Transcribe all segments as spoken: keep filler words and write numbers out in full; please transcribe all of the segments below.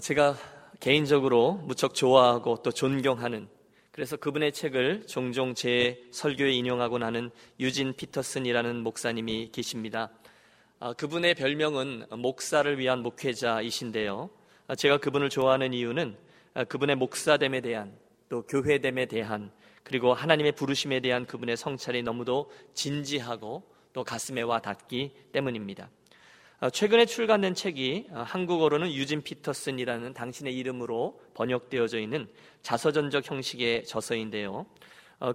제가 개인적으로 무척 좋아하고 또 존경하는, 그래서 그분의 책을 종종 제 설교에 인용하곤 하는 유진 피터슨이라는 목사님이 계십니다. 그분의 별명은 목사를 위한 목회자이신데요, 제가 그분을 좋아하는 이유는 그분의 목사됨에 대한, 또 교회됨에 대한, 그리고 하나님의 부르심에 대한 그분의 성찰이 너무도 진지하고 또 가슴에 와 닿기 때문입니다. 최근에 출간된 책이 한국어로는 유진 피터슨이라는 당신의 이름으로 번역되어져 있는 자서전적 형식의 저서인데요,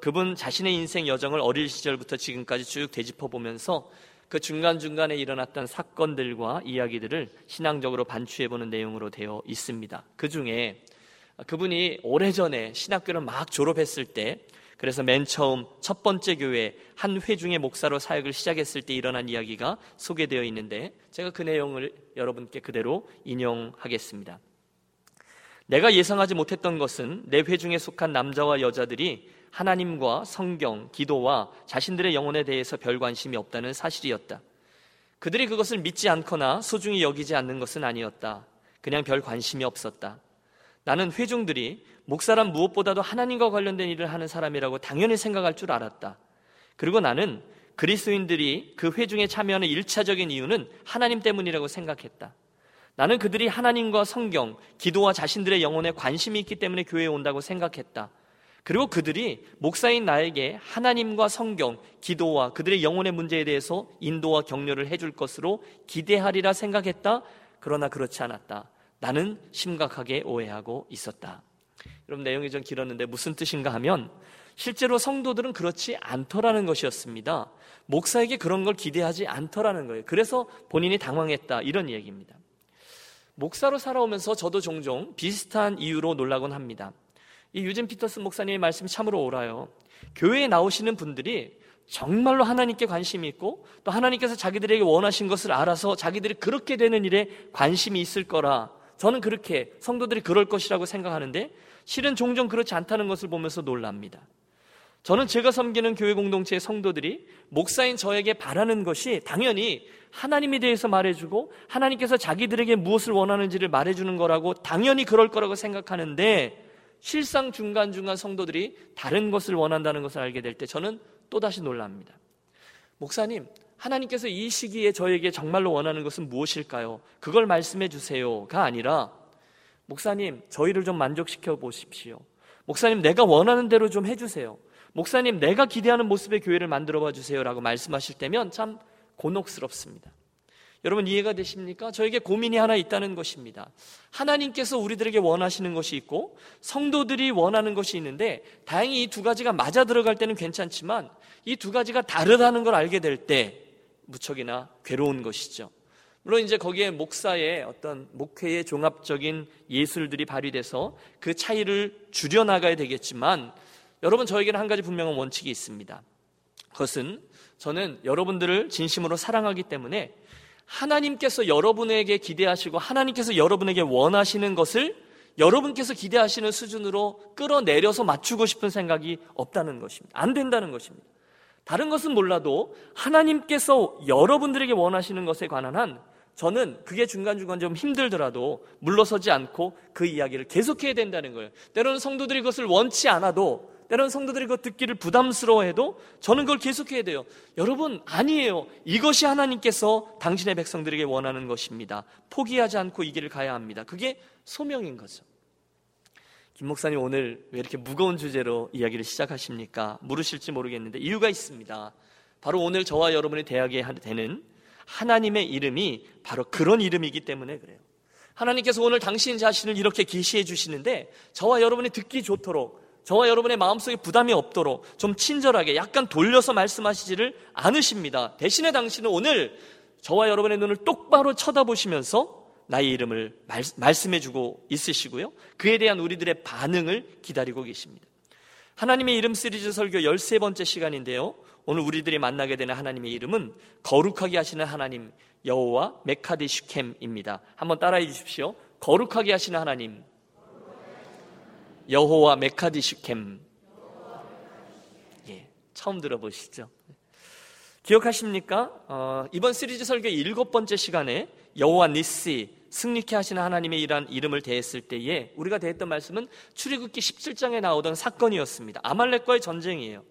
그분 자신의 인생 여정을 어릴 시절부터 지금까지 쭉 되짚어보면서 그 중간중간에 일어났던 사건들과 이야기들을 신앙적으로 반추해보는 내용으로 되어 있습니다. 그 중에 그분이 오래전에 신학교를 막 졸업했을 때, 그래서 맨 처음 첫 번째 교회 한 회중의 목사로 사역을 시작했을 때 일어난 이야기가 소개되어 있는데, 제가 그 내용을 여러분께 그대로 인용하겠습니다. 내가 예상하지 못했던 것은 내 회중에 속한 남자와 여자들이 하나님과 성경, 기도와 자신들의 영혼에 대해서 별 관심이 없다는 사실이었다. 그들이 그것을 믿지 않거나 소중히 여기지 않는 것은 아니었다. 그냥 별 관심이 없었다. 나는 회중들이 목사란 무엇보다도 하나님과 관련된 일을 하는 사람이라고 당연히 생각할 줄 알았다. 그리고 나는 그리스도인들이 그 회중에 참여하는 일차적인 이유는 하나님 때문이라고 생각했다. 나는 그들이 하나님과 성경, 기도와 자신들의 영혼에 관심이 있기 때문에 교회에 온다고 생각했다. 그리고 그들이 목사인 나에게 하나님과 성경, 기도와 그들의 영혼의 문제에 대해서 인도와 격려를 해줄 것으로 기대하리라 생각했다. 그러나 그렇지 않았다. 나는 심각하게 오해하고 있었다. 여러분, 내용이 좀 길었는데 무슨 뜻인가 하면, 실제로 성도들은 그렇지 않더라는 것이었습니다. 목사에게 그런 걸 기대하지 않더라는 거예요. 그래서 본인이 당황했다, 이런 얘기입니다. 목사로 살아오면서 저도 종종 비슷한 이유로 놀라곤 합니다. 이 유진 피터슨 목사님의 말씀이 참으로 옳아요. 교회에 나오시는 분들이 정말로 하나님께 관심이 있고, 또 하나님께서 자기들에게 원하신 것을 알아서 자기들이 그렇게 되는 일에 관심이 있을 거라, 저는 그렇게 성도들이 그럴 것이라고 생각하는데, 실은 종종 그렇지 않다는 것을 보면서 놀랍니다. 저는 제가 섬기는 교회 공동체의 성도들이 목사인 저에게 바라는 것이 당연히 하나님에 대해서 말해주고 하나님께서 자기들에게 무엇을 원하는지를 말해주는 거라고 당연히 그럴 거라고 생각하는데, 실상 중간중간 성도들이 다른 것을 원한다는 것을 알게 될 때 저는 또다시 놀랍니다. 목사님, 하나님께서 이 시기에 저에게 정말로 원하는 것은 무엇일까요? 그걸 말씀해 주세요가 아니라, 목사님, 저희를 좀 만족시켜 보십시오. 목사님, 내가 원하는 대로 좀 해주세요. 목사님, 내가 기대하는 모습의 교회를 만들어 봐 주세요 라고 말씀하실 때면 참 곤혹스럽습니다. 여러분, 이해가 되십니까? 저에게 고민이 하나 있다는 것입니다. 하나님께서 우리들에게 원하시는 것이 있고 성도들이 원하는 것이 있는데, 다행히 이 두 가지가 맞아 들어갈 때는 괜찮지만 이 두 가지가 다르다는 걸 알게 될 때 무척이나 괴로운 것이죠. 물론 이제 거기에 목사의 어떤 목회의 종합적인 예술들이 발휘돼서 그 차이를 줄여나가야 되겠지만, 여러분, 저에게는 한 가지 분명한 원칙이 있습니다. 그것은 저는 여러분들을 진심으로 사랑하기 때문에 하나님께서 여러분에게 기대하시고 하나님께서 여러분에게 원하시는 것을 여러분께서 기대하시는 수준으로 끌어내려서 맞추고 싶은 생각이 없다는 것입니다. 안 된다는 것입니다. 다른 것은 몰라도 하나님께서 여러분들에게 원하시는 것에 관한 한 저는 그게 중간중간 좀 힘들더라도 물러서지 않고 그 이야기를 계속해야 된다는 거예요. 때로는 성도들이 그것을 원치 않아도, 때로는 성도들이 그거 듣기를 부담스러워해도 저는 그걸 계속해야 돼요. 여러분, 아니에요. 이것이 하나님께서 당신의 백성들에게 원하는 것입니다. 포기하지 않고 이 길을 가야 합니다. 그게 소명인 거죠. 김 목사님, 오늘 왜 이렇게 무거운 주제로 이야기를 시작하십니까? 물으실지 모르겠는데 이유가 있습니다. 바로 오늘 저와 여러분이 대하게 되는 하나님의 이름이 바로 그런 이름이기 때문에 그래요. 하나님께서 오늘 당신 자신을 이렇게 계시해 주시는데, 저와 여러분이 듣기 좋도록, 저와 여러분의 마음속에 부담이 없도록 좀 친절하게 약간 돌려서 말씀하시지를 않으십니다. 대신에 당신은 오늘 저와 여러분의 눈을 똑바로 쳐다보시면서 나의 이름을 말, 말씀해주고 있으시고요, 그에 대한 우리들의 반응을 기다리고 계십니다. 하나님의 이름 시리즈 설교 열세 번째 시간인데요, 오늘 우리들이 만나게 되는 하나님의 이름은 거룩하게 하시는 하나님, 여호와 메카디쉬켐입니다. 한번 따라해 주십시오. 거룩하게 하시는 하나님, 여호와 메카디쉬켐. 예, 처음 들어보시죠? 기억하십니까? 어, 이번 시리즈 설교 일곱 번째 시간에 여호와 니시, 승리케 하시는 하나님의 이란 이름을 대했을 때에 우리가 대했던 말씀은 출애굽기 십칠 장에 나오던 사건이었습니다. 아말렉과의 전쟁이에요.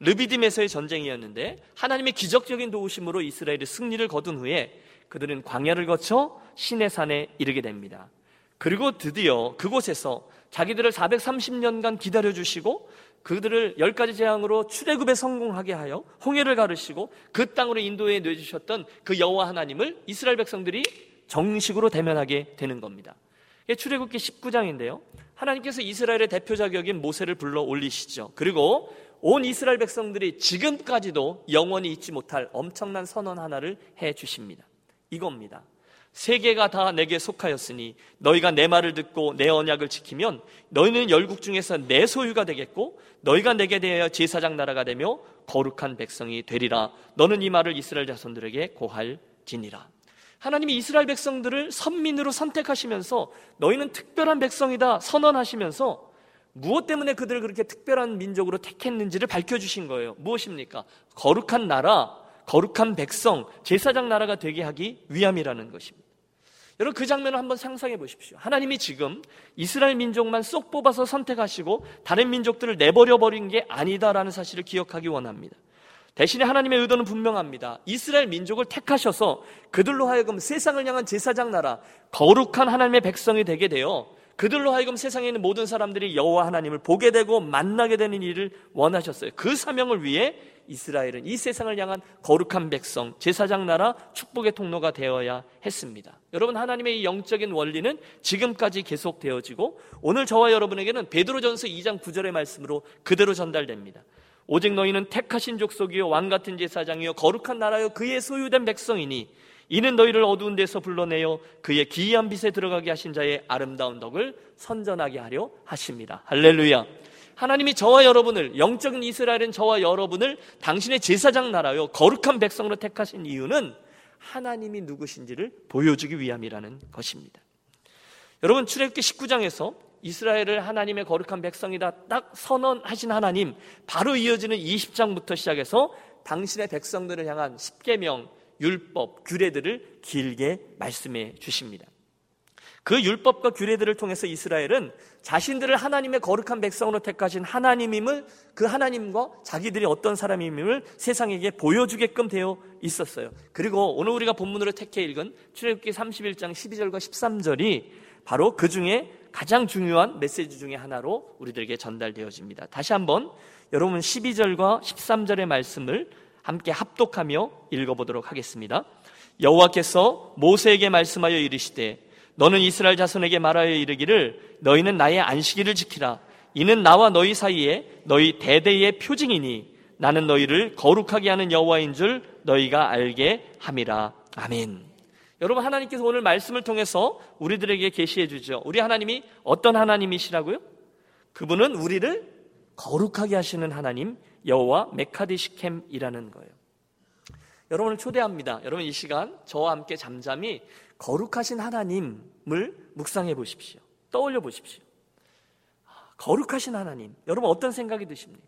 르비딤에서의 전쟁이었는데 하나님의 기적적인 도우심으로 이스라엘이 승리를 거둔 후에 그들은 광야를 거쳐 시내산에 이르게 됩니다. 그리고 드디어 그곳에서 자기들을 사백삼십 년간 기다려주시고 그들을 열 가지 재앙으로 출애굽에 성공하게 하여 홍해를 가르시고 그 땅으로 인도해 내주셨던 그 여호와 하나님을 이스라엘 백성들이 정식으로 대면하게 되는 겁니다. 이게 출애굽기 십구 장인데요, 하나님께서 이스라엘의 대표 자격인 모세를 불러 올리시죠. 그리고 온 이스라엘 백성들이 지금까지도 영원히 잊지 못할 엄청난 선언 하나를 해주십니다. 이겁니다. 세계가 다 내게 속하였으니 너희가 내 말을 듣고 내 언약을 지키면 너희는 열국 중에서 내 소유가 되겠고 너희가 내게 대하여 제사장 나라가 되며 거룩한 백성이 되리라. 너는 이 말을 이스라엘 자손들에게 고할지니라. 하나님이 이스라엘 백성들을 선민으로 선택하시면서 너희는 특별한 백성이다 선언하시면서 무엇 때문에 그들을 그렇게 특별한 민족으로 택했는지를 밝혀주신 거예요. 무엇입니까? 거룩한 나라, 거룩한 백성, 제사장 나라가 되게 하기 위함이라는 것입니다. 여러분, 그 장면을 한번 상상해 보십시오. 하나님이 지금 이스라엘 민족만 쏙 뽑아서 선택하시고 다른 민족들을 내버려 버린 게 아니다라는 사실을 기억하기 원합니다. 대신에 하나님의 의도는 분명합니다. 이스라엘 민족을 택하셔서 그들로 하여금 세상을 향한 제사장 나라, 거룩한 하나님의 백성이 되게 되어 그들로 하여금 세상에 있는 모든 사람들이 여호와 하나님을 보게 되고 만나게 되는 일을 원하셨어요. 그 사명을 위해 이스라엘은 이 세상을 향한 거룩한 백성, 제사장 나라, 축복의 통로가 되어야 했습니다. 여러분, 하나님의 이 영적인 원리는 지금까지 계속되어지고 오늘 저와 여러분에게는 베드로전서 이 장 구 절의 말씀으로 그대로 전달됩니다. 오직 너희는 택하신 족속이요 왕같은 제사장이요 거룩한 나라요 그의 소유된 백성이니 이는 너희를 어두운 데서 불러내어 그의 기이한 빛에 들어가게 하신 자의 아름다운 덕을 선전하게 하려 하십니다. 할렐루야. 하나님이 저와 여러분을, 영적인 이스라엘은 저와 여러분을 당신의 제사장 나라요 거룩한 백성으로 택하신 이유는 하나님이 누구신지를 보여주기 위함이라는 것입니다. 여러분, 출애굽기 십구 장에서 이스라엘을 하나님의 거룩한 백성이다 딱 선언하신 하나님, 바로 이어지는 이십 장부터 시작해서 당신의 백성들을 향한 십계명, 율법, 규례들을 길게 말씀해 주십니다. 그 율법과 규례들을 통해서 이스라엘은 자신들을 하나님의 거룩한 백성으로 택하신 하나님임을, 그 하나님과 자기들이 어떤 사람임을 세상에게 보여주게끔 되어 있었어요. 그리고 오늘 우리가 본문으로 택해 읽은 출애굽기 삼십일 장 십이 절과 십삼 절이 바로 그 중에 가장 중요한 메시지 중에 하나로 우리들에게 전달되어집니다. 다시 한번 여러분 십이 절과 십삼 절의 말씀을 함께 합독하며 읽어보도록 하겠습니다. 여호와께서 모세에게 말씀하여 이르시되 너는 이스라엘 자손에게 말하여 이르기를 너희는 나의 안식일을 지키라. 이는 나와 너희 사이에 너희 대대의 표징이니 나는 너희를 거룩하게 하는 여호와인 줄 너희가 알게 함이라. 아멘. 여러분, 하나님께서 오늘 말씀을 통해서 우리들에게 계시해 주죠. 우리 하나님이 어떤 하나님이시라고요? 그분은 우리를 거룩하게 하시는 하나님, 여호와 메카디쉬켐이라는 거예요. 여러분을 초대합니다. 여러분, 이 시간 저와 함께 잠잠히 거룩하신 하나님을 묵상해 보십시오. 떠올려 보십시오. 거룩하신 하나님, 여러분 어떤 생각이 드십니까?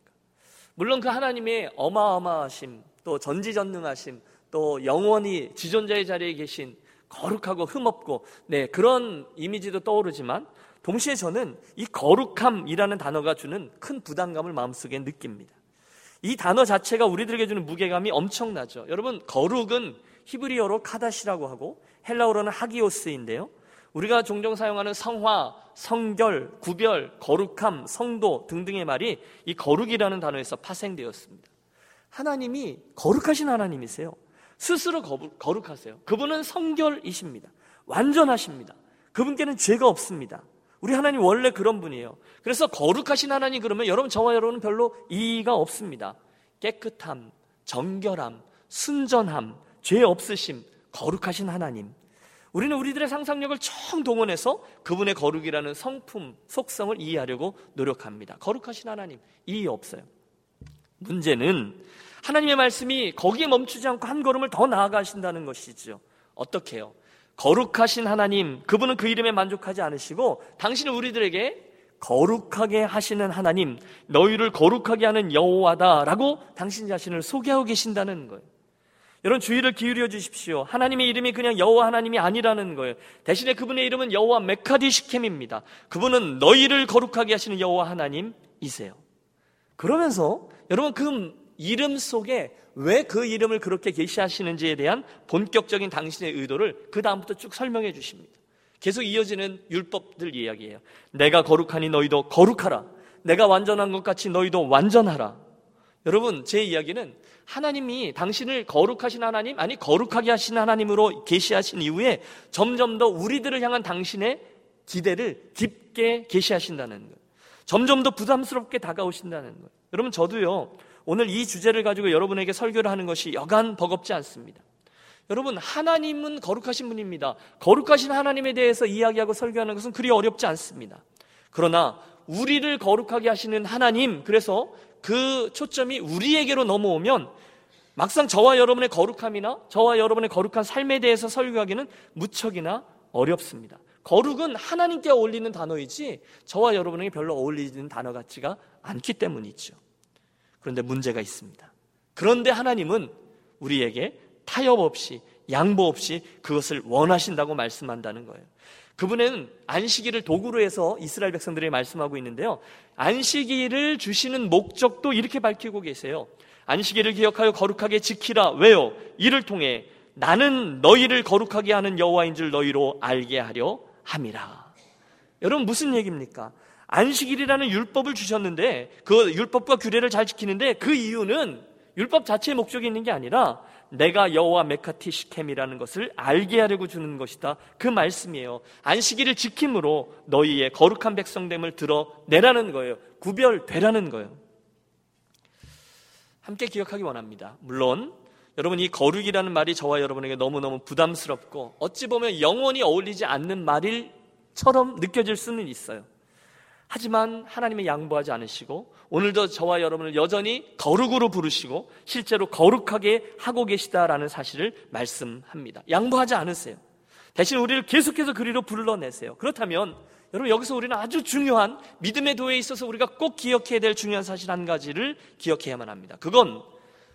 물론 그 하나님의 어마어마하심, 또 전지전능하심, 또 영원히 지존자의 자리에 계신 거룩하고 흠없고, 네, 그런 이미지도 떠오르지만 동시에 저는 이 거룩함이라는 단어가 주는 큰 부담감을 마음속에 느낍니다. 이 단어 자체가 우리들에게 주는 무게감이 엄청나죠. 여러분, 거룩은 히브리어로 카다시라고 하고 헬라어로는 하기오스인데요, 우리가 종종 사용하는 성화, 성결, 구별, 거룩함, 성도 등등의 말이 이 거룩이라는 단어에서 파생되었습니다. 하나님이 거룩하신 하나님이세요. 스스로 거룩하세요. 그분은 성결이십니다. 완전하십니다. 그분께는 죄가 없습니다. 우리 하나님 원래 그런 분이에요. 그래서 거룩하신 하나님, 그러면 여러분, 저와 여러분은 별로 이의가 없습니다. 깨끗함, 정결함, 순전함, 죄 없으심, 거룩하신 하나님. 우리는 우리들의 상상력을 총 동원해서 그분의 거룩이라는 성품, 속성을 이해하려고 노력합니다. 거룩하신 하나님, 이의 없어요. 문제는 하나님의 말씀이 거기에 멈추지 않고 한 걸음을 더 나아가신다는 것이죠. 어떻게 해요? 거룩하신 하나님, 그분은 그 이름에 만족하지 않으시고 당신은 우리들에게 거룩하게 하시는 하나님, 너희를 거룩하게 하는 여호와다라고 당신 자신을 소개하고 계신다는 거예요. 여러분 주의를 기울여 주십시오. 하나님의 이름이 그냥 여호와 하나님이 아니라는 거예요. 대신에 그분의 이름은 여호와 메카디쉬켐입니다. 그분은 너희를 거룩하게 하시는 여호와 하나님이세요. 그러면서 여러분 그 이름 속에 왜 그 이름을 그렇게 계시하시는지에 대한 본격적인 당신의 의도를 그 다음부터 쭉 설명해 주십니다. 계속 이어지는 율법들 이야기예요. 내가 거룩하니 너희도 거룩하라. 내가 완전한 것 같이 너희도 완전하라. 여러분 제 이야기는 하나님이 당신을 거룩하신 하나님, 아니 거룩하게 하신 하나님으로 계시하신 이후에 점점 더 우리들을 향한 당신의 기대를 깊게 계시하신다는 거예요. 점점 더 부담스럽게 다가오신다는 거예요. 여러분 저도요 오늘 이 주제를 가지고 여러분에게 설교를 하는 것이 여간 버겁지 않습니다. 여러분 하나님은 거룩하신 분입니다. 거룩하신 하나님에 대해서 이야기하고 설교하는 것은 그리 어렵지 않습니다. 그러나 우리를 거룩하게 하시는 하나님, 그래서 그 초점이 우리에게로 넘어오면 막상 저와 여러분의 거룩함이나 저와 여러분의 거룩한 삶에 대해서 설교하기는 무척이나 어렵습니다. 거룩은 하나님께 어울리는 단어이지 저와 여러분에게 별로 어울리는 단어 같지가 않기 때문이죠. 그런데 문제가 있습니다. 그런데 하나님은 우리에게 타협 없이 양보 없이 그것을 원하신다고 말씀한다는 거예요. 그분은 안식일을 도구로 해서 이스라엘 백성들에게 말씀하고 있는데요, 안식일을 주시는 목적도 이렇게 밝히고 계세요. 안식일을 기억하여 거룩하게 지키라. 왜요? 이를 통해 나는 너희를 거룩하게 하는 여호와인 줄 너희로 알게 하려 함이라. 여러분 무슨 얘기입니까? 안식일이라는 율법을 주셨는데, 그 율법과 규례를 잘 지키는데 그 이유는 율법 자체의 목적이 있는 게 아니라 내가 여호와 메카디쉬켐이라는 것을 알게 하려고 주는 것이다, 그 말씀이에요. 안식일을 지킴으로 너희의 거룩한 백성됨을 드러내라는 거예요. 구별되라는 거예요. 함께 기억하기 원합니다. 물론 여러분 이 거룩이라는 말이 저와 여러분에게 너무너무 부담스럽고 어찌 보면 영원히 어울리지 않는 말일처럼 느껴질 수는 있어요. 하지만 하나님은 양보하지 않으시고 오늘도 저와 여러분을 여전히 거룩으로 부르시고 실제로 거룩하게 하고 계시다라는 사실을 말씀합니다. 양보하지 않으세요. 대신 우리를 계속해서 그리로 불러내세요. 그렇다면 여러분 여기서 우리는 아주 중요한 믿음의 도에 있어서 우리가 꼭 기억해야 될 중요한 사실 한 가지를 기억해야만 합니다. 그건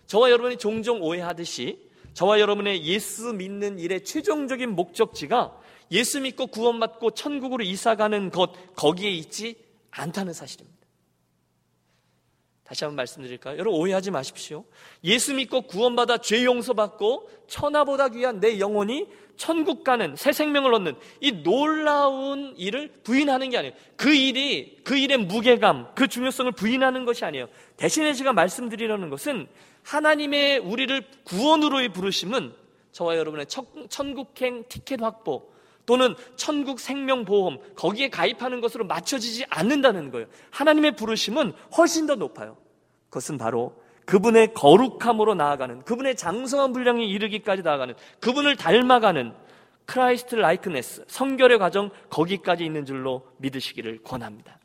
저와 여러분이 종종 오해하듯이 저와 여러분의 예수 믿는 일의 최종적인 목적지가 예수 믿고 구원받고 천국으로 이사가는 것, 거기에 있지 않다는 사실입니다. 다시 한번 말씀드릴까요? 여러분 오해하지 마십시오. 예수 믿고 구원받아 죄 용서받고 천하보다 귀한 내 영혼이 천국 가는, 새 생명을 얻는 이 놀라운 일을 부인하는 게 아니에요. 그 일이, 그 일의 무게감, 그 중요성을 부인하는 것이 아니에요. 대신에 제가 말씀드리려는 것은 하나님의 우리를 구원으로의 부르심은 저와 여러분의 천국행 티켓 확보 또는 천국 생명보험 거기에 가입하는 것으로 맞춰지지 않는다는 거예요. 하나님의 부르심은 훨씬 더 높아요. 그것은 바로 그분의 거룩함으로 나아가는, 그분의 장성한 분량에 이르기까지 나아가는, 그분을 닮아가는 크라이스트 라이크네스, 성결의 과정, 거기까지 있는 줄로 믿으시기를 권합니다.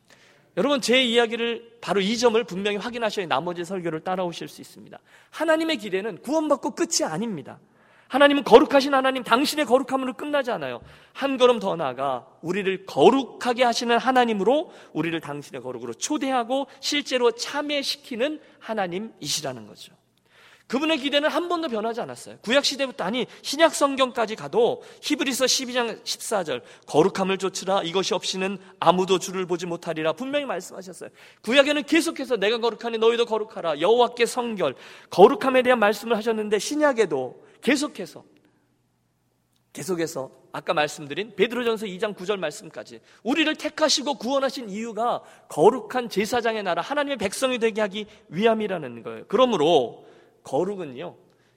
여러분 제 이야기를 바로 이 점을 분명히 확인하셔야 나머지 설교를 따라오실 수 있습니다. 하나님의 기대는 구원받고 끝이 아닙니다. 하나님은 거룩하신 하나님, 당신의 거룩함으로 끝나지 않아요. 한 걸음 더 나아가 우리를 거룩하게 하시는 하나님으로 우리를 당신의 거룩으로 초대하고 실제로 참여시키는 하나님이시라는 거죠. 그분의 기대는 한 번도 변하지 않았어요. 구약시대부터, 아니 신약성경까지 가도 히브리서 십이 장 십사 절 거룩함을 좇으라 이것이 없이는 아무도 주를 보지 못하리라 분명히 말씀하셨어요. 구약에는 계속해서 내가 거룩하니 너희도 거룩하라, 여호와께 성결, 거룩함에 대한 말씀을 하셨는데 신약에도 계속해서 계속해서 아까 말씀드린 베드로전서 이 장 구 절 말씀까지 우리를 택하시고 구원하신 이유가 거룩한 제사장의 나라, 하나님의 백성이 되게 하기 위함이라는 거예요. 그러므로 거룩은요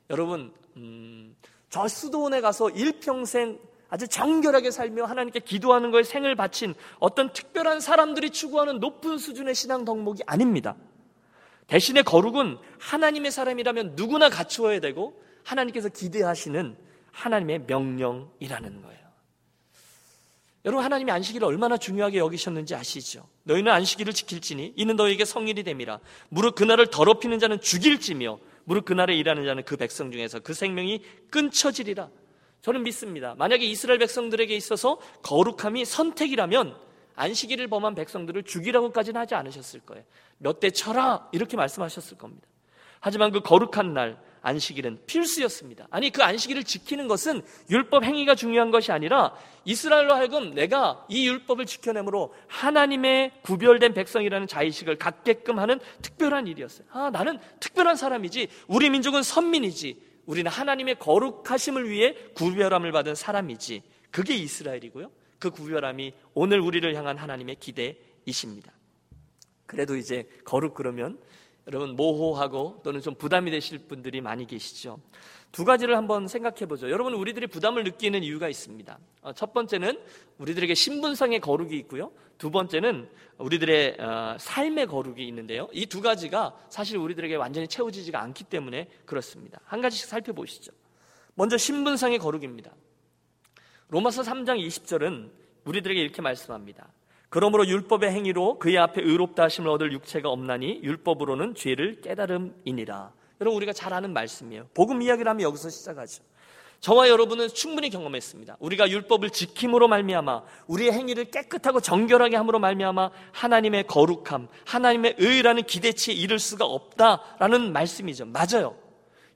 여러분 음, 저 수도원에 가서 일평생 아주 정결하게 살며 하나님께 기도하는 거에 생을 바친 어떤 특별한 사람들이 추구하는 높은 수준의 신앙 덕목이 아닙니다. 대신에 거룩은 하나님의 사람이라면 누구나 갖추어야 되고 하나님께서 기대하시는 하나님의 명령이라는 거예요. 여러분 하나님이 안식일을 얼마나 중요하게 여기셨는지 아시죠? 너희는 안식일을 지킬지니 이는 너희에게 성일이 됨이라. 무릇 그날을 더럽히는 자는 죽일지며 무릇 그날에 일하는 자는 그 백성 중에서 그 생명이 끊쳐지리라. 저는 믿습니다. 만약에 이스라엘 백성들에게 있어서 거룩함이 선택이라면 안식일을 범한 백성들을 죽이라고까지는 하지 않으셨을 거예요. 몇 대 쳐라 이렇게 말씀하셨을 겁니다. 하지만 그 거룩한 날 안식일은 필수였습니다. 아니, 그 안식일을 지키는 것은 율법 행위가 중요한 것이 아니라 이스라엘로 하여금 내가 이 율법을 지켜내므로 하나님의 구별된 백성이라는 자의식을 갖게끔 하는 특별한 일이었어요. 아, 나는 특별한 사람이지, 우리 민족은 선민이지, 우리는 하나님의 거룩하심을 위해 구별함을 받은 사람이지. 그게 이스라엘이고요, 그 구별함이 오늘 우리를 향한 하나님의 기대이십니다. 그래도 이제 거룩 그러면 여러분 모호하고 또는 좀 부담이 되실 분들이 많이 계시죠. 두 가지를 한번 생각해 보죠. 여러분, 우리들이 부담을 느끼는 이유가 있습니다. 첫 번째는 우리들에게 신분상의 거룩이 있고요, 두 번째는 우리들의 삶의 거룩이 있는데요, 이 두 가지가 사실 우리들에게 완전히 채워지지가 않기 때문에 그렇습니다. 한 가지씩 살펴보시죠. 먼저 신분상의 거룩입니다. 로마서 삼 장 이십 절은 우리들에게 이렇게 말씀합니다. 그러므로 율법의 행위로 그의 앞에 의롭다 하심을 얻을 육체가 없나니 율법으로는 죄를 깨달음이니라. 여러분, 우리가 잘 아는 말씀이에요. 복음 이야기를 하면 여기서 시작하죠. 저와 여러분은 충분히 경험했습니다. 우리가 율법을 지킴으로 말미암아, 우리의 행위를 깨끗하고 정결하게 함으로 말미암아 하나님의 거룩함, 하나님의 의라는 기대치에 이를 수가 없다라는 말씀이죠. 맞아요.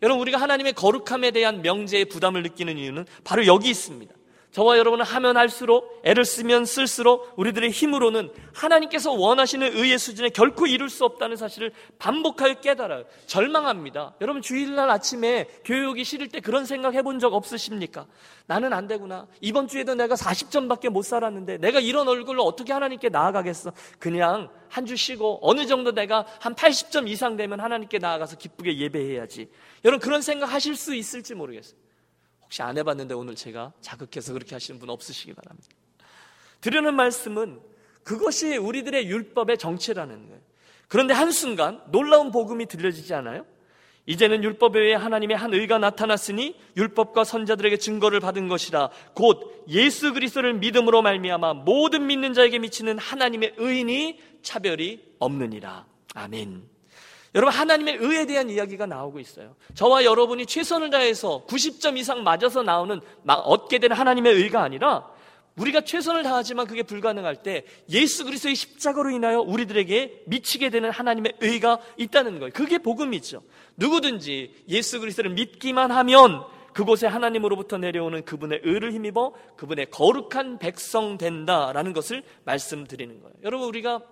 여러분, 우리가 하나님의 거룩함에 대한 명제의 부담을 느끼는 이유는 바로 여기 있습니다. 저와 여러분은 하면 할수록, 애를 쓰면 쓸수록 우리들의 힘으로는 하나님께서 원하시는 의의 수준에 결코 이룰 수 없다는 사실을 반복하여 깨달아요. 절망합니다. 여러분, 주일날 아침에 교회 오기 싫을 때 그런 생각 해본 적 없으십니까? 나는 안 되구나. 이번 주에도 내가 사십 점밖에 못 살았는데 내가 이런 얼굴로 어떻게 하나님께 나아가겠어. 그냥 한 주 쉬고 어느 정도 내가 한 팔십 점 이상 되면 하나님께 나아가서 기쁘게 예배해야지. 여러분, 그런 생각 하실 수 있을지 모르겠어요. 혹시 안 해봤는데 오늘 제가 자극해서 그렇게 하시는 분 없으시기 바랍니다. 드리는 말씀은 그것이 우리들의 율법의 정체라는 거예요. 그런데 한순간 놀라운 복음이 들려지지 않아요? 이제는 율법에 의해 하나님의 한 의가 나타났으니 율법과 선자들에게 증거를 받은 것이라. 곧 예수 그리스도를 믿음으로 말미암아 모든 믿는 자에게 미치는 하나님의 의인이 차별이 없느니라. 아멘. 여러분, 하나님의 의에 대한 이야기가 나오고 있어요. 저와 여러분이 최선을 다해서 구십 점 이상 맞아서 나오는, 얻게 되는 하나님의 의가 아니라, 우리가 최선을 다하지만 그게 불가능할 때 예수 그리스도의 십자가로 인하여 우리들에게 미치게 되는 하나님의 의가 있다는 거예요. 그게 복음이죠. 누구든지 예수 그리스도를 믿기만 하면 그곳에 하나님으로부터 내려오는 그분의 의를 힘입어 그분의 거룩한 백성 된다라는 것을 말씀드리는 거예요. 여러분, 우리가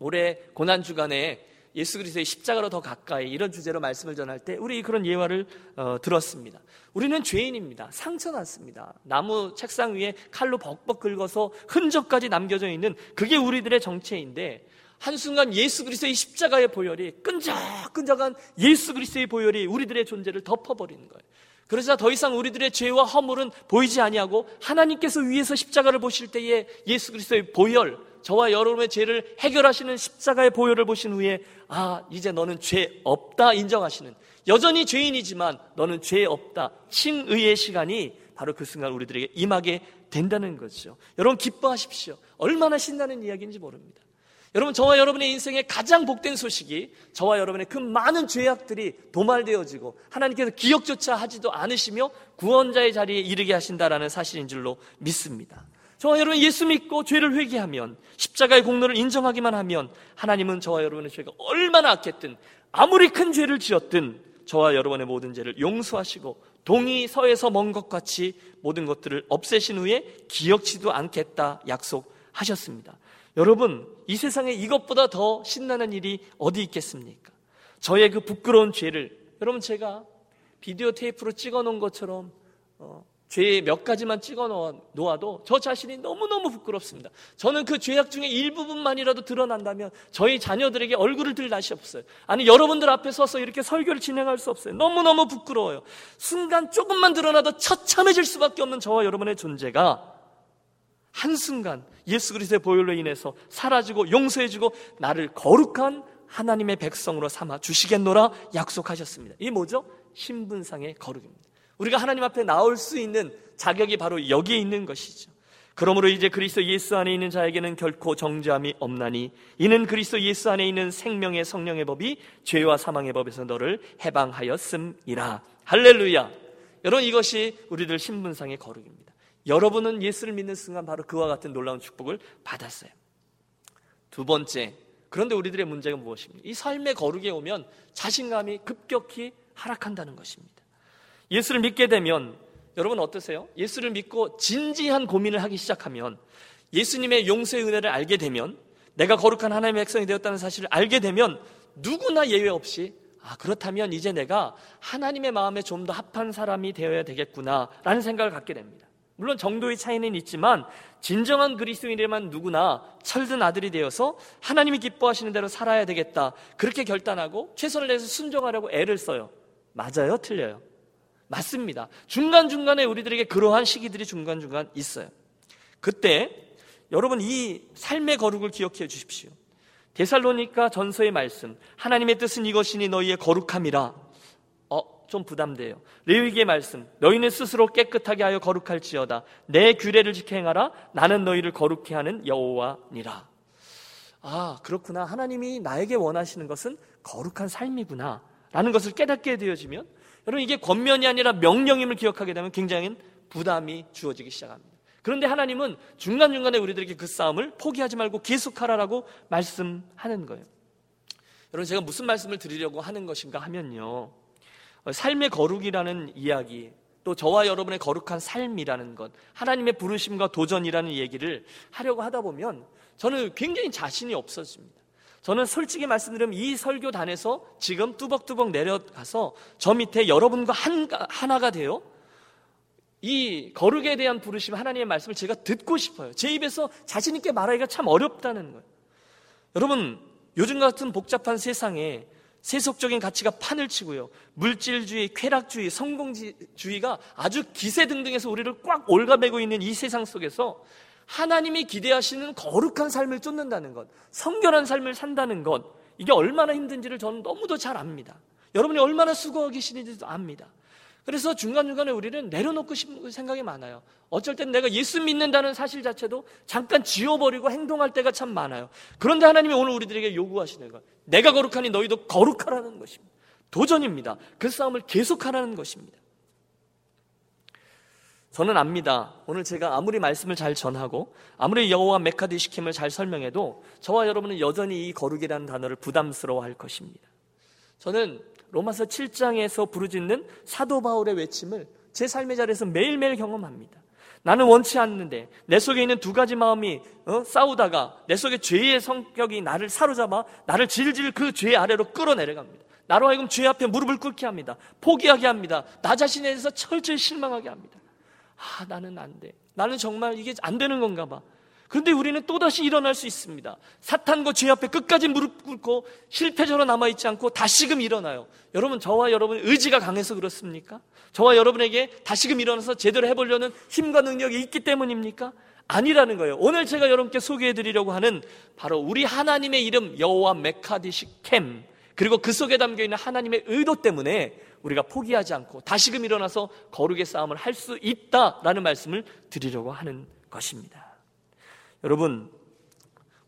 올해 고난주간에 예수 그리스도의 십자가로 더 가까이, 이런 주제로 말씀을 전할 때 우리 그런 예화를 어, 들었습니다. 우리는 죄인입니다. 상처났습니다. 나무 책상 위에 칼로 벅벅 긁어서 흔적까지 남겨져 있는, 그게 우리들의 정체인데, 한순간 예수 그리스도의 십자가의 보혈이, 끈적끈적한 예수 그리스도의 보혈이 우리들의 존재를 덮어버리는 거예요. 그러자 더 이상 우리들의 죄와 허물은 보이지 아니하고 하나님께서 위에서 십자가를 보실 때에 예수 그리스도의 보혈, 저와 여러분의 죄를 해결하시는 십자가의 보혈을 보신 후에, 아, 이제 너는 죄 없다 인정하시는, 여전히 죄인이지만 너는 죄 없다 칭의의 시간이 바로 그 순간 우리들에게 임하게 된다는 거죠. 여러분, 기뻐하십시오. 얼마나 신나는 이야기인지 모릅니다. 여러분, 저와 여러분의 인생의 가장 복된 소식이, 저와 여러분의 그 많은 죄악들이 도말되어지고 하나님께서 기억조차 하지도 않으시며 구원자의 자리에 이르게 하신다라는 사실인 줄로 믿습니다. 저와 여러분 예수 믿고 죄를 회개하면, 십자가의 공로를 인정하기만 하면, 하나님은 저와 여러분의 죄가 얼마나 악했든, 아무리 큰 죄를 지었든 저와 여러분의 모든 죄를 용서하시고 동이 서에서 먼 것 같이 모든 것들을 없애신 후에 기억지도 않겠다 약속하셨습니다. 여러분, 이 세상에 이것보다 더 신나는 일이 어디 있겠습니까? 저의 그 부끄러운 죄를, 여러분, 제가 비디오 테이프로 찍어놓은 것처럼 어, 죄 몇 가지만 찍어 놓아도 저 자신이 너무너무 부끄럽습니다. 저는 그 죄악 중에 일부분만이라도 드러난다면 저희 자녀들에게 얼굴을 들 낯이 없어요. 아니, 여러분들 앞에 서서 이렇게 설교를 진행할 수 없어요. 너무너무 부끄러워요. 순간 조금만 드러나도 처참해질 수밖에 없는 저와 여러분의 존재가 한순간 예수 그리스도의 보혈로 인해서 사라지고 용서해주고 나를 거룩한 하나님의 백성으로 삼아 주시겠노라 약속하셨습니다. 이게 뭐죠? 신분상의 거룩입니다. 우리가 하나님 앞에 나올 수 있는 자격이 바로 여기에 있는 것이죠. 그러므로 이제 그리스도 예수 안에 있는 자에게는 결코 정죄함이 없나니, 이는 그리스도 예수 안에 있는 생명의 성령의 법이 죄와 사망의 법에서 너를 해방하였음이라. 할렐루야. 여러분, 이것이 우리들 신분상의 거룩입니다. 여러분은 예수를 믿는 순간 바로 그와 같은 놀라운 축복을 받았어요. 두 번째, 그런데 우리들의 문제가 무엇입니까? 이 삶의 거룩에 오면 자신감이 급격히 하락한다는 것입니다. 예수를 믿게 되면 여러분 어떠세요? 예수를 믿고 진지한 고민을 하기 시작하면, 예수님의 용서의 은혜를 알게 되면, 내가 거룩한 하나님의 백성이 되었다는 사실을 알게 되면 누구나 예외 없이 아 그렇다면 이제 내가 하나님의 마음에 좀 더 합한 사람이 되어야 되겠구나라는 생각을 갖게 됩니다. 물론 정도의 차이는 있지만 진정한 그리스도인이라면 누구나 철든 아들이 되어서 하나님이 기뻐하시는 대로 살아야 되겠다 그렇게 결단하고 최선을 내서 순종하려고 애를 써요. 맞아요? 틀려요? 맞습니다. 중간중간에 우리들에게 그러한 시기들이 중간중간 있어요. 그때 여러분 이 삶의 거룩을 기억해 주십시오. 데살로니가 전서의 말씀, 하나님의 뜻은 이것이니 너희의 거룩함이라. 어? 좀 부담돼요. 레위기의 말씀, 너희는 스스로 깨끗하게 하여 거룩할지어다. 내 규례를 지켜 행하라. 나는 너희를 거룩히 하는 여호와니라. 아 그렇구나, 하나님이 나에게 원하시는 것은 거룩한 삶이구나 라는 것을 깨닫게 되어지면, 여러분 이게 권면이 아니라 명령임을 기억하게 되면 굉장히 부담이 주어지기 시작합니다. 그런데 하나님은 중간중간에 우리들에게 그 싸움을 포기하지 말고 계속하라라고 말씀하는 거예요. 여러분 제가 무슨 말씀을 드리려고 하는 것인가 하면요, 삶의 거룩이라는 이야기, 또 저와 여러분의 거룩한 삶이라는 것, 하나님의 부르심과 도전이라는 얘기를 하려고 하다 보면 저는 굉장히 자신이 없어집니다. 저는 솔직히 말씀드리면 이 설교단에서 지금 뚜벅뚜벅 내려가서 저 밑에 여러분과 한, 하나가 되어 이 거룩에 대한 부르심, 하나님의 말씀을 제가 듣고 싶어요. 제 입에서 자신 있게 말하기가 참 어렵다는 거예요. 여러분 요즘 같은 복잡한 세상에 세속적인 가치가 판을 치고요, 물질주의, 쾌락주의, 성공주의가 아주 기세 등등해서 우리를 꽉 올가매고 있는 이 세상 속에서 하나님이 기대하시는 거룩한 삶을 쫓는다는 것, 성결한 삶을 산다는 것, 이게 얼마나 힘든지를 저는 너무도 잘 압니다. 여러분이 얼마나 수고하고 계시는지도 압니다. 그래서 중간중간에 우리는 내려놓고 싶은 생각이 많아요. 어쩔 땐 내가 예수 믿는다는 사실 자체도 잠깐 지워버리고 행동할 때가 참 많아요. 그런데 하나님이 오늘 우리들에게 요구하시는 것, 내가 거룩하니 너희도 거룩하라는 것입니다. 도전입니다. 그 싸움을 계속하라는 것입니다. 저는 압니다. 오늘 제가 아무리 말씀을 잘 전하고 아무리 여호와 메카디쉬켐을 잘 설명해도 저와 여러분은 여전히 이 거룩이라는 단어를 부담스러워할 것입니다. 저는 로마서 칠 장에서 부르짖는 사도 바울의 외침을 제 삶의 자리에서 매일매일 경험합니다. 나는 원치 않는데 내 속에 있는 두 가지 마음이 어? 싸우다가 내 속에 죄의 성격이 나를 사로잡아 나를 질질 그 죄 아래로 끌어내려갑니다. 나로 하여금 죄 앞에 무릎을 꿇게 합니다. 포기하게 합니다. 나 자신에 대해서 철저히 실망하게 합니다. 아 나는 안 돼. 나는 정말 이게 안 되는 건가 봐. 그런데 우리는 또다시 일어날 수 있습니다. 사탄과 죄 앞에 끝까지 무릎 꿇고 실패자로 남아있지 않고 다시금 일어나요. 여러분 저와 여러분의 의지가 강해서 그렇습니까? 저와 여러분에게 다시금 일어나서 제대로 해보려는 힘과 능력이 있기 때문입니까? 아니라는 거예요. 오늘 제가 여러분께 소개해드리려고 하는 바로 우리 하나님의 이름 여호와 메카디쉬켐, 그리고 그 속에 담겨있는 하나님의 의도 때문에 우리가 포기하지 않고 다시금 일어나서 거룩의 싸움을 할 수 있다라는 말씀을 드리려고 하는 것입니다. 여러분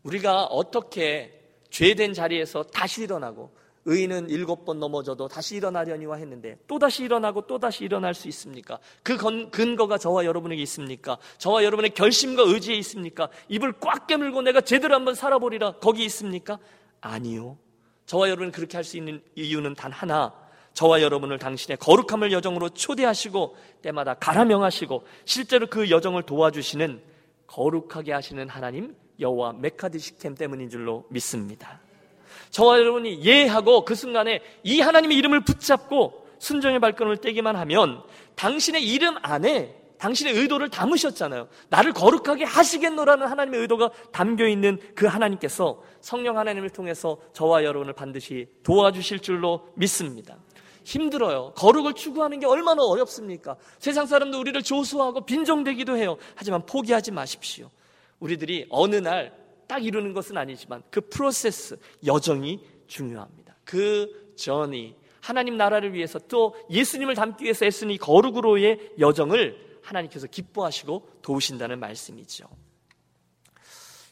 우리가 어떻게 죄된 자리에서 다시 일어나고, 의인은 일곱 번 넘어져도 다시 일어나려니와 했는데 또다시 일어나고 또다시 일어날 수 있습니까? 그 근거가 저와 여러분에게 있습니까? 저와 여러분의 결심과 의지에 있습니까? 입을 꽉 깨물고 내가 제대로 한번 살아보리라 거기 있습니까? 아니요. 저와 여러분이 그렇게 할 수 있는 이유는 단 하나, 저와 여러분을 당신의 거룩함을 여정으로 초대하시고 때마다 가라명하시고 실제로 그 여정을 도와주시는 거룩하게 하시는 하나님 여호와 메카디쉬켐 때문인 줄로 믿습니다. 저와 여러분이 예하고 그 순간에 이 하나님의 이름을 붙잡고 순종의 발걸음을 떼기만 하면, 당신의 이름 안에 당신의 의도를 담으셨잖아요. 나를 거룩하게 하시겠노라는 하나님의 의도가 담겨있는 그 하나님께서 성령 하나님을 통해서 저와 여러분을 반드시 도와주실 줄로 믿습니다. 힘들어요. 거룩을 추구하는 게 얼마나 어렵습니까? 세상 사람도 우리를 조소하고 빈정대기도 해요. 하지만 포기하지 마십시오. 우리들이 어느 날 딱 이루는 것은 아니지만 그 프로세스, 여정이 중요합니다. 그 전이, 하나님 나라를 위해서 또 예수님을 닮기 위해서 애쓰는 이 거룩으로의 여정을 하나님께서 기뻐하시고 도우신다는 말씀이죠.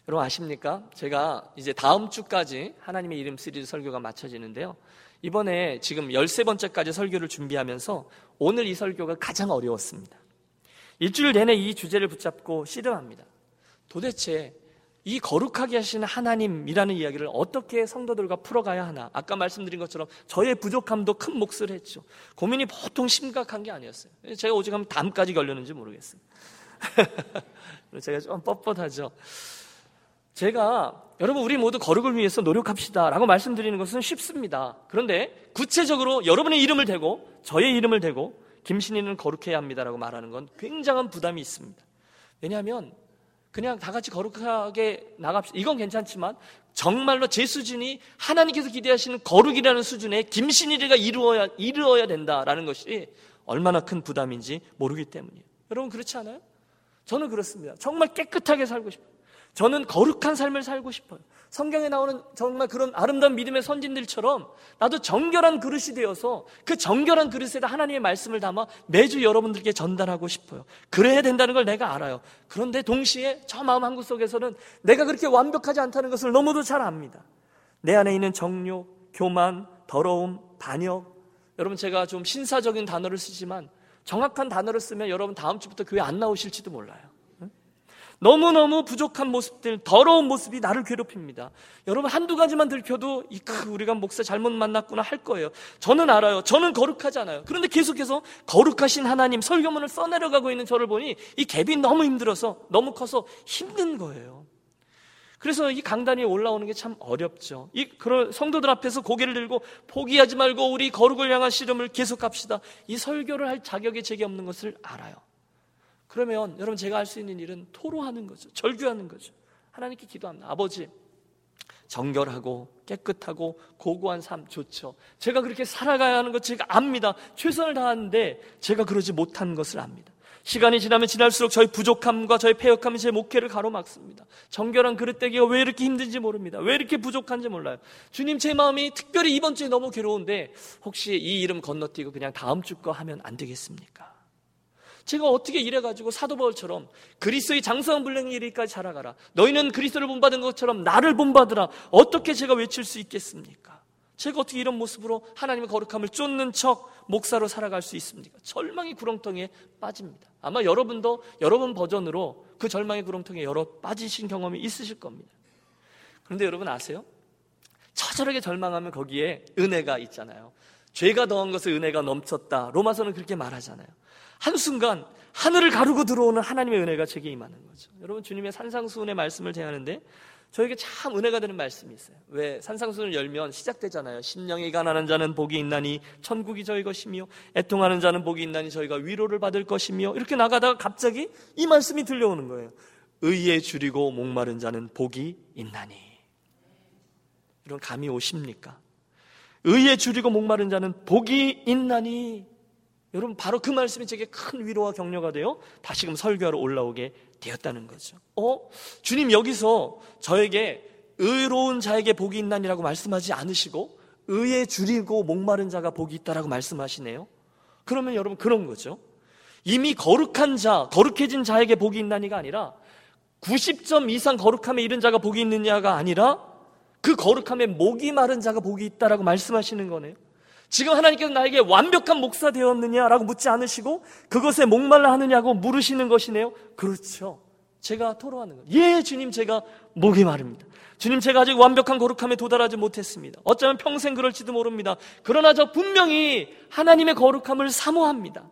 여러분 아십니까? 제가 이제 다음 주까지 하나님의 이름 시리즈 설교가 마쳐지는데요, 이번에 지금 열세 번째까지 설교를 준비하면서 오늘 이 설교가 가장 어려웠습니다. 일주일 내내 이 주제를 붙잡고 씨름합니다. 도대체 이 거룩하게 하시는 하나님이라는 이야기를 어떻게 성도들과 풀어가야 하나. 아까 말씀드린 것처럼 저의 부족함도 큰 몫을 했죠. 고민이 보통 심각한 게 아니었어요. 제가 오직 하면 담까지 걸렸는지 모르겠어요. 제가 좀 뻣뻣하죠. 제가 여러분 우리 모두 거룩을 위해서 노력합시다 라고 말씀드리는 것은 쉽습니다. 그런데 구체적으로 여러분의 이름을 대고 저의 이름을 대고 김신일은 거룩해야 합니다 라고 말하는 건 굉장한 부담이 있습니다. 왜냐하면 그냥 다 같이 거룩하게 나갑시다 이건 괜찮지만 정말로 제 수준이 하나님께서 기대하시는 거룩이라는 수준의 김신일이가 이루어야, 이루어야 된다라는 것이 얼마나 큰 부담인지 모르기 때문이에요. 여러분 그렇지 않아요? 저는 그렇습니다. 정말 깨끗하게 살고 싶어요. 저는 거룩한 삶을 살고 싶어요. 성경에 나오는 정말 그런 아름다운 믿음의 선진들처럼 나도 정결한 그릇이 되어서 그 정결한 그릇에다 하나님의 말씀을 담아 매주 여러분들께 전달하고 싶어요. 그래야 된다는 걸 내가 알아요. 그런데 동시에 저 마음 한구 속에서는 내가 그렇게 완벽하지 않다는 것을 너무도 잘 압니다. 내 안에 있는 정욕, 교만, 더러움, 반역. 여러분 제가 좀 신사적인 단어를 쓰지만 정확한 단어를 쓰면 여러분 다음 주부터 교회 안 나오실지도 몰라요. 너무너무 부족한 모습들, 더러운 모습이 나를 괴롭힙니다. 여러분 한두 가지만 들켜도 이 우리가 목사 잘못 만났구나 할 거예요. 저는 알아요. 저는 거룩하지 않아요. 그런데 계속해서 거룩하신 하나님 설교문을 써내려가고 있는 저를 보니 이 갭이 너무 힘들어서 너무 커서 힘든 거예요. 그래서 이 강단에 올라오는 게 참 어렵죠. 이 그런 성도들 앞에서 고개를 들고 포기하지 말고 우리 거룩을 향한 씨름을 계속합시다. 이 설교를 할 자격이 제게 없는 것을 알아요. 그러면 여러분 제가 할 수 있는 일은 토로하는 거죠. 절규하는 거죠. 하나님께 기도합니다. 아버지, 정결하고 깨끗하고 고고한 삶 좋죠. 제가 그렇게 살아가야 하는 것 제가 압니다. 최선을 다하는데 제가 그러지 못한 것을 압니다. 시간이 지나면 지날수록 저의 부족함과 저의 패역함이 제 목회를 가로막습니다. 정결한 그릇대기가 왜 이렇게 힘든지 모릅니다. 왜 이렇게 부족한지 몰라요. 주님 제 마음이 특별히 이번 주에 너무 괴로운데 혹시 이 이름 건너뛰고 그냥 다음 주 거 하면 안 되겠습니까? 제가 어떻게 이래가지고 사도바울처럼 그리스도의 장성한 분량의 이르기까지 자라가라. 너희는 그리스도를 본받은 것처럼 나를 본받으라. 어떻게 제가 외칠 수 있겠습니까? 제가 어떻게 이런 모습으로 하나님의 거룩함을 쫓는 척 목사로 살아갈 수 있습니까? 절망의 구렁텅이에 빠집니다. 아마 여러분도 여러분 버전으로 그 절망의 구렁텅이에 여러 빠지신 경험이 있으실 겁니다. 그런데 여러분 아세요? 처절하게 절망하면 거기에 은혜가 있잖아요. 죄가 더한 것을 은혜가 넘쳤다. 로마서는 그렇게 말하잖아요. 한순간 하늘을 가르고 들어오는 하나님의 은혜가 제게 임하는 거죠. 여러분 주님의 산상수훈의 말씀을 대하는데 저에게 참 은혜가 되는 말씀이 있어요. 왜 산상수훈을 열면 시작되잖아요. 심령이 가난한 자는 복이 있나니 천국이 저희 것이며 애통하는 자는 복이 있나니 저희가 위로를 받을 것이며 이렇게 나가다가 갑자기 이 말씀이 들려오는 거예요. 의에 주리고 목마른 자는 복이 있나니. 이런 감이 오십니까? 의에 주리고 목마른 자는 복이 있나니. 여러분 바로 그 말씀이 제게 큰 위로와 격려가 되어 다시금 설교하러 올라오게 되었다는 거죠. 어? 주님 여기서 저에게 의로운 자에게 복이 있나니라고 말씀하지 않으시고 의에 줄이고 목마른 자가 복이 있다라고 말씀하시네요. 그러면 여러분 그런 거죠. 이미 거룩한 자, 거룩해진 자에게 복이 있나니가 아니라 구십 점 이상 거룩함에 이른 자가 복이 있느냐가 아니라 그 거룩함에 목이 마른 자가 복이 있다라고 말씀하시는 거네요. 지금 하나님께서 나에게 완벽한 목사 되었느냐라고 묻지 않으시고 그것에 목말라 하느냐고 물으시는 것이네요. 그렇죠. 제가 토로하는 거예요. 예, 주님 제가 목이 마릅니다. 주님 제가 아직 완벽한 거룩함에 도달하지 못했습니다. 어쩌면 평생 그럴지도 모릅니다. 그러나 저 분명히 하나님의 거룩함을 사모합니다.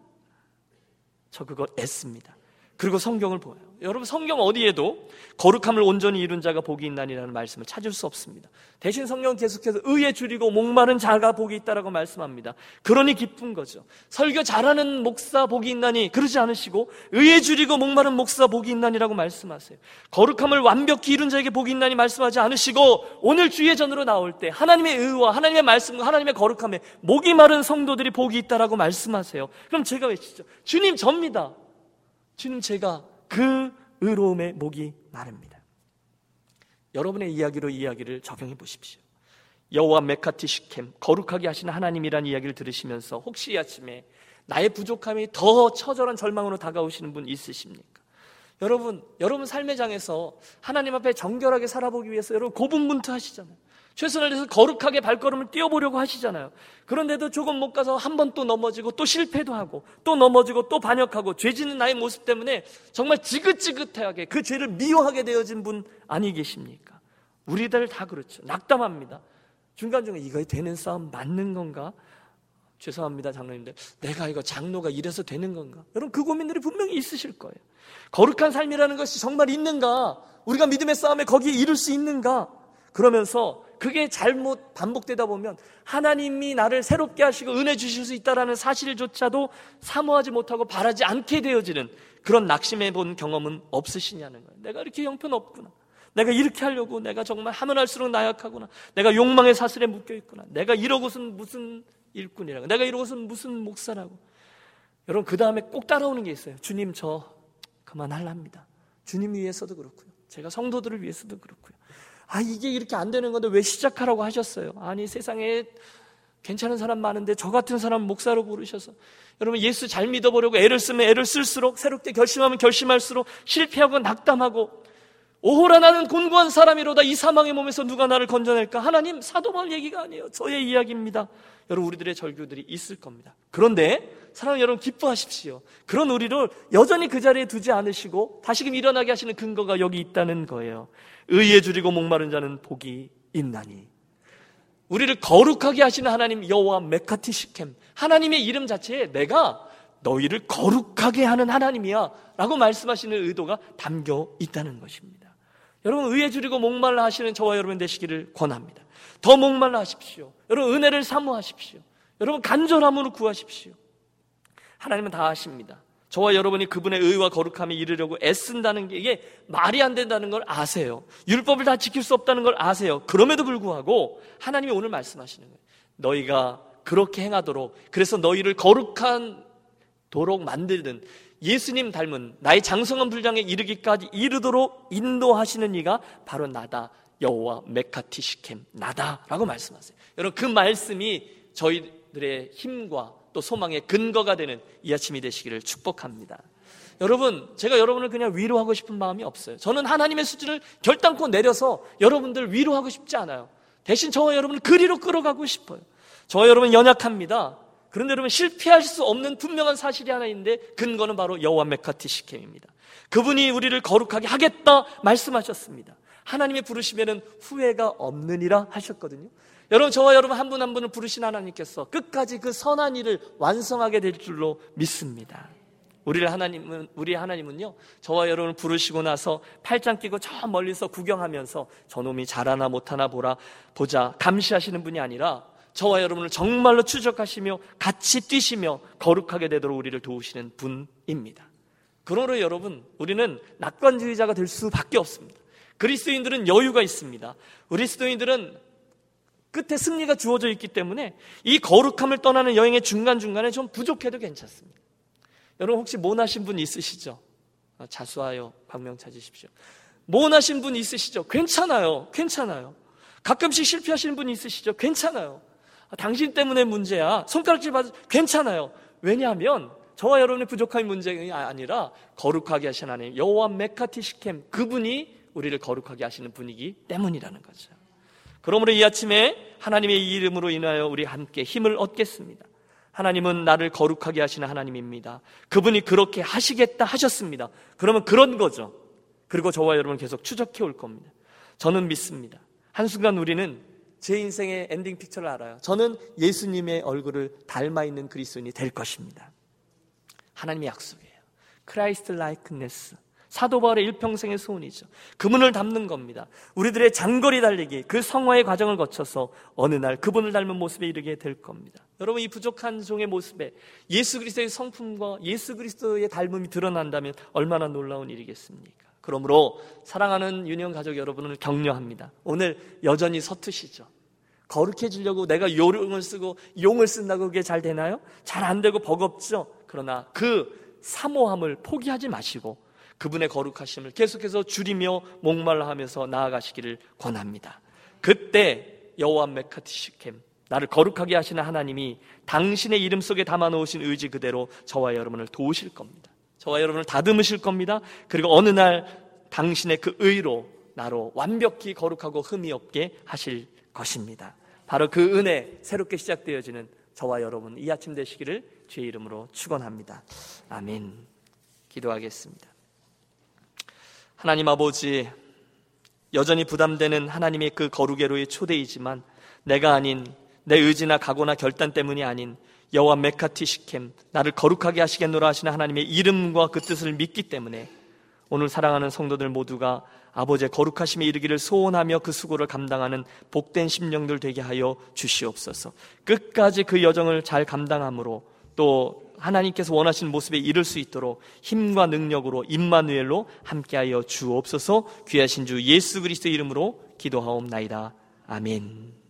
저 그거 애씁니다. 그리고 성경을 보아요. 여러분 성경 어디에도 거룩함을 온전히 이룬 자가 복이 있나니라는 말씀을 찾을 수 없습니다. 대신 성경은 계속해서 의에 줄이고 목마른 자가 복이 있다라고 말씀합니다. 그러니 기쁜 거죠. 설교 잘하는 목사 복이 있나니 그러지 않으시고 의에 줄이고 목마른 목사 복이 있나니라고 말씀하세요. 거룩함을 완벽히 이룬 자에게 복이 있나니 말씀하지 않으시고 오늘 주의 전으로 나올 때 하나님의 의와 하나님의 말씀과 하나님의 거룩함에 목이 마른 성도들이 복이 있다라고 말씀하세요. 그럼 제가 외치죠. 주님 접니다. 주님 제가 그 의로움의 목이 마릅니다. 여러분의 이야기로 이야기를 적용해 보십시오. 여호와 메카디쉬켐 거룩하게 하시는 하나님이라는 이야기를 들으시면서 혹시 이 아침에 나의 부족함이 더 처절한 절망으로 다가오시는 분 있으십니까? 여러분, 여러분 삶의 장에서 하나님 앞에 정결하게 살아보기 위해서 여러분 고분분투 하시잖아요. 최선을 다해서 거룩하게 발걸음을 띄워보려고 하시잖아요. 그런데도 조금 못 가서 한 번 또 넘어지고 또 실패도 하고 또 넘어지고 또 반역하고 죄지는 나의 모습 때문에 정말 지긋지긋하게 그 죄를 미워하게 되어진 분 아니 계십니까? 우리들 다 그렇죠. 낙담합니다. 중간중간 이거 되는 싸움 맞는 건가? 죄송합니다 장로님들, 내가 이거 장로가 이래서 되는 건가? 여러분 그 고민들이 분명히 있으실 거예요. 거룩한 삶이라는 것이 정말 있는가? 우리가 믿음의 싸움에 거기에 이룰 수 있는가? 그러면서 그게 잘못 반복되다 보면 하나님이 나를 새롭게 하시고 은혜 주실 수 있다는 사실조차도 사모하지 못하고 바라지 않게 되어지는 그런 낙심해 본 경험은 없으시냐는 거예요. 내가 이렇게 형편없구나, 내가 이렇게 하려고 내가 정말 하면 할수록 나약하구나, 내가 욕망의 사슬에 묶여있구나, 내가 이러고선 무슨 일꾼이라고, 내가 이러고선 무슨 목사라고. 여러분 그 다음에 꼭 따라오는 게 있어요. 주님 저 그만할랍니다. 주님 위해서도 그렇고요, 제가 성도들을 위해서도 그렇고요. 아 이게 이렇게 안 되는 건데 왜 시작하라고 하셨어요? 아니 세상에 괜찮은 사람 많은데 저 같은 사람 목사로 부르셔서. 여러분 예수 잘 믿어보려고 애를 쓰면 애를 쓸수록, 새롭게 결심하면 결심할수록 실패하고 낙담하고, 오호라 나는 곤고한 사람이로다, 이 사망의 몸에서 누가 나를 건져낼까. 하나님, 사도바울 얘기가 아니에요. 저의 이야기입니다. 여러분 우리들의 절규들이 있을 겁니다. 그런데 사랑하는 여러분 기뻐하십시오. 그런 우리를 여전히 그 자리에 두지 않으시고 다시금 일어나게 하시는 근거가 여기 있다는 거예요. 의에 주리고 목마른 자는 복이 있나니. 우리를 거룩하게 하시는 하나님 여호와 메카디쉬켐, 하나님의 이름 자체에 내가 너희를 거룩하게 하는 하나님이야 라고 말씀하시는 의도가 담겨 있다는 것입니다. 여러분 의에 주리고 목말라 하시는 저와 여러분 되시기를 권합니다. 더 목말라 하십시오. 여러분 은혜를 사모하십시오. 여러분 간절함으로 구하십시오. 하나님은 다 아십니다. 저와 여러분이 그분의 의와 거룩함에 이르려고 애쓴다는 게 이게 말이 안 된다는 걸 아세요. 율법을 다 지킬 수 없다는 걸 아세요. 그럼에도 불구하고 하나님이 오늘 말씀하시는 거예요. 너희가 그렇게 행하도록, 그래서 너희를 거룩한 도록 만들든 예수님 닮은 나의 장성한 분량에 이르기까지 이르도록 인도하시는 이가 바로 나다, 여호와 메카디쉬켐 나다라고 말씀하세요. 여러분 그 말씀이 저희들의 힘과 또 소망의 근거가 되는 이 아침이 되시기를 축복합니다. 여러분 제가 여러분을 그냥 위로하고 싶은 마음이 없어요. 저는 하나님의 수준을 결단코 내려서 여러분들 위로하고 싶지 않아요. 대신 저와 여러분을 그리로 끌어가고 싶어요. 저와 여러분 연약합니다. 그런데 여러분 실패할 수 없는 분명한 사실이 하나 있는데 근거는 바로 여호와 메카디쉬켐입니다. 그분이 우리를 거룩하게 하겠다 말씀하셨습니다. 하나님의 부르시면은 후회가 없느니라 하셨거든요. 여러분 저와 여러분 한 분 한 분을 부르신 하나님께서 끝까지 그 선한 일을 완성하게 될 줄로 믿습니다. 우리를 하나님은, 우리 하나님은요 저와 여러분을 부르시고 나서 팔짱 끼고 저 멀리서 구경하면서 저놈이 잘하나 못하나 보라 보자 감시하시는 분이 아니라 저와 여러분을 정말로 추적하시며 같이 뛰시며 거룩하게 되도록 우리를 도우시는 분입니다. 그러므로 여러분 우리는 낙관주의자가 될 수밖에 없습니다. 그리스도인들은 여유가 있습니다. 그리스도인들은 끝에 승리가 주어져 있기 때문에 이 거룩함을 떠나는 여행의 중간중간에 좀 부족해도 괜찮습니다. 여러분 혹시 모나신 분 있으시죠? 자수하여 광명 찾으십시오. 모나신 분 있으시죠? 괜찮아요. 괜찮아요. 가끔씩 실패하시는 분 있으시죠? 괜찮아요. 당신 때문에 문제야, 손가락질 받아, 괜찮아요. 왜냐하면 저와 여러분의 부족함이 문제가 아니라 거룩하게 하신 하나님 여호와 메카디쉬켐 그분이 우리를 거룩하게 하시는 분이기 때문이라는 거죠. 그러므로 이 아침에 하나님의 이름으로 인하여 우리 함께 힘을 얻겠습니다. 하나님은 나를 거룩하게 하시는 하나님입니다. 그분이 그렇게 하시겠다 하셨습니다. 그러면 그런 거죠. 그리고 저와 여러분 계속 추적해 올 겁니다. 저는 믿습니다. 한순간 우리는 제 인생의 엔딩 픽처를 알아요. 저는 예수님의 얼굴을 닮아있는 그리스도인이 될 것입니다. 하나님의 약속이에요. 크라이스트 라이크네스, 사도바울의 일평생의 소원이죠. 그분을 닮는 겁니다. 우리들의 장거리 달리기, 그 성화의 과정을 거쳐서 어느 날 그분을 닮은 모습에 이르게 될 겁니다. 여러분 이 부족한 종의 모습에 예수 그리스도의 성품과 예수 그리스도의 닮음이 드러난다면 얼마나 놀라운 일이겠습니까? 그러므로 사랑하는 유년 가족 여러분을 격려합니다. 오늘 여전히 서투시죠. 거룩해지려고 내가 요령을 쓰고 용을 쓴다고 그게 잘 되나요? 잘 안 되고 버겁죠. 그러나 그 사모함을 포기하지 마시고 그분의 거룩하심을 계속해서 줄이며 목말라 하면서 나아가시기를 권합니다. 그때 여호와 메카디쉬켐 나를 거룩하게 하시는 하나님이 당신의 이름 속에 담아놓으신 의지 그대로 저와 여러분을 도우실 겁니다. 저와 여러분을 다듬으실 겁니다. 그리고 어느 날 당신의 그 의로 나로 완벽히 거룩하고 흠이 없게 하실 것입니다. 바로 그 은혜, 새롭게 시작되어지는 저와 여러분 이 아침 되시기를 주의 이름으로 축원합니다. 아멘. 기도하겠습니다. 하나님 아버지, 여전히 부담되는 하나님의 그 거룩애로의 초대이지만 내가 아닌, 내 의지나 각오나 결단 때문이 아닌 여호와 메카디쉬켐, 나를 거룩하게 하시겠노라 하시는 하나님의 이름과 그 뜻을 믿기 때문에 오늘 사랑하는 성도들 모두가 아버지의 거룩하심에 이르기를 소원하며 그 수고를 감당하는 복된 심령들 되게 하여 주시옵소서. 끝까지 그 여정을 잘 감당함으로 또 하나님께서 원하시는 모습에 이를 수 있도록 힘과 능력으로 임마누엘로 함께하여 주옵소서. 귀하신 주 예수 그리스도의 이름으로 기도하옵나이다. 아멘.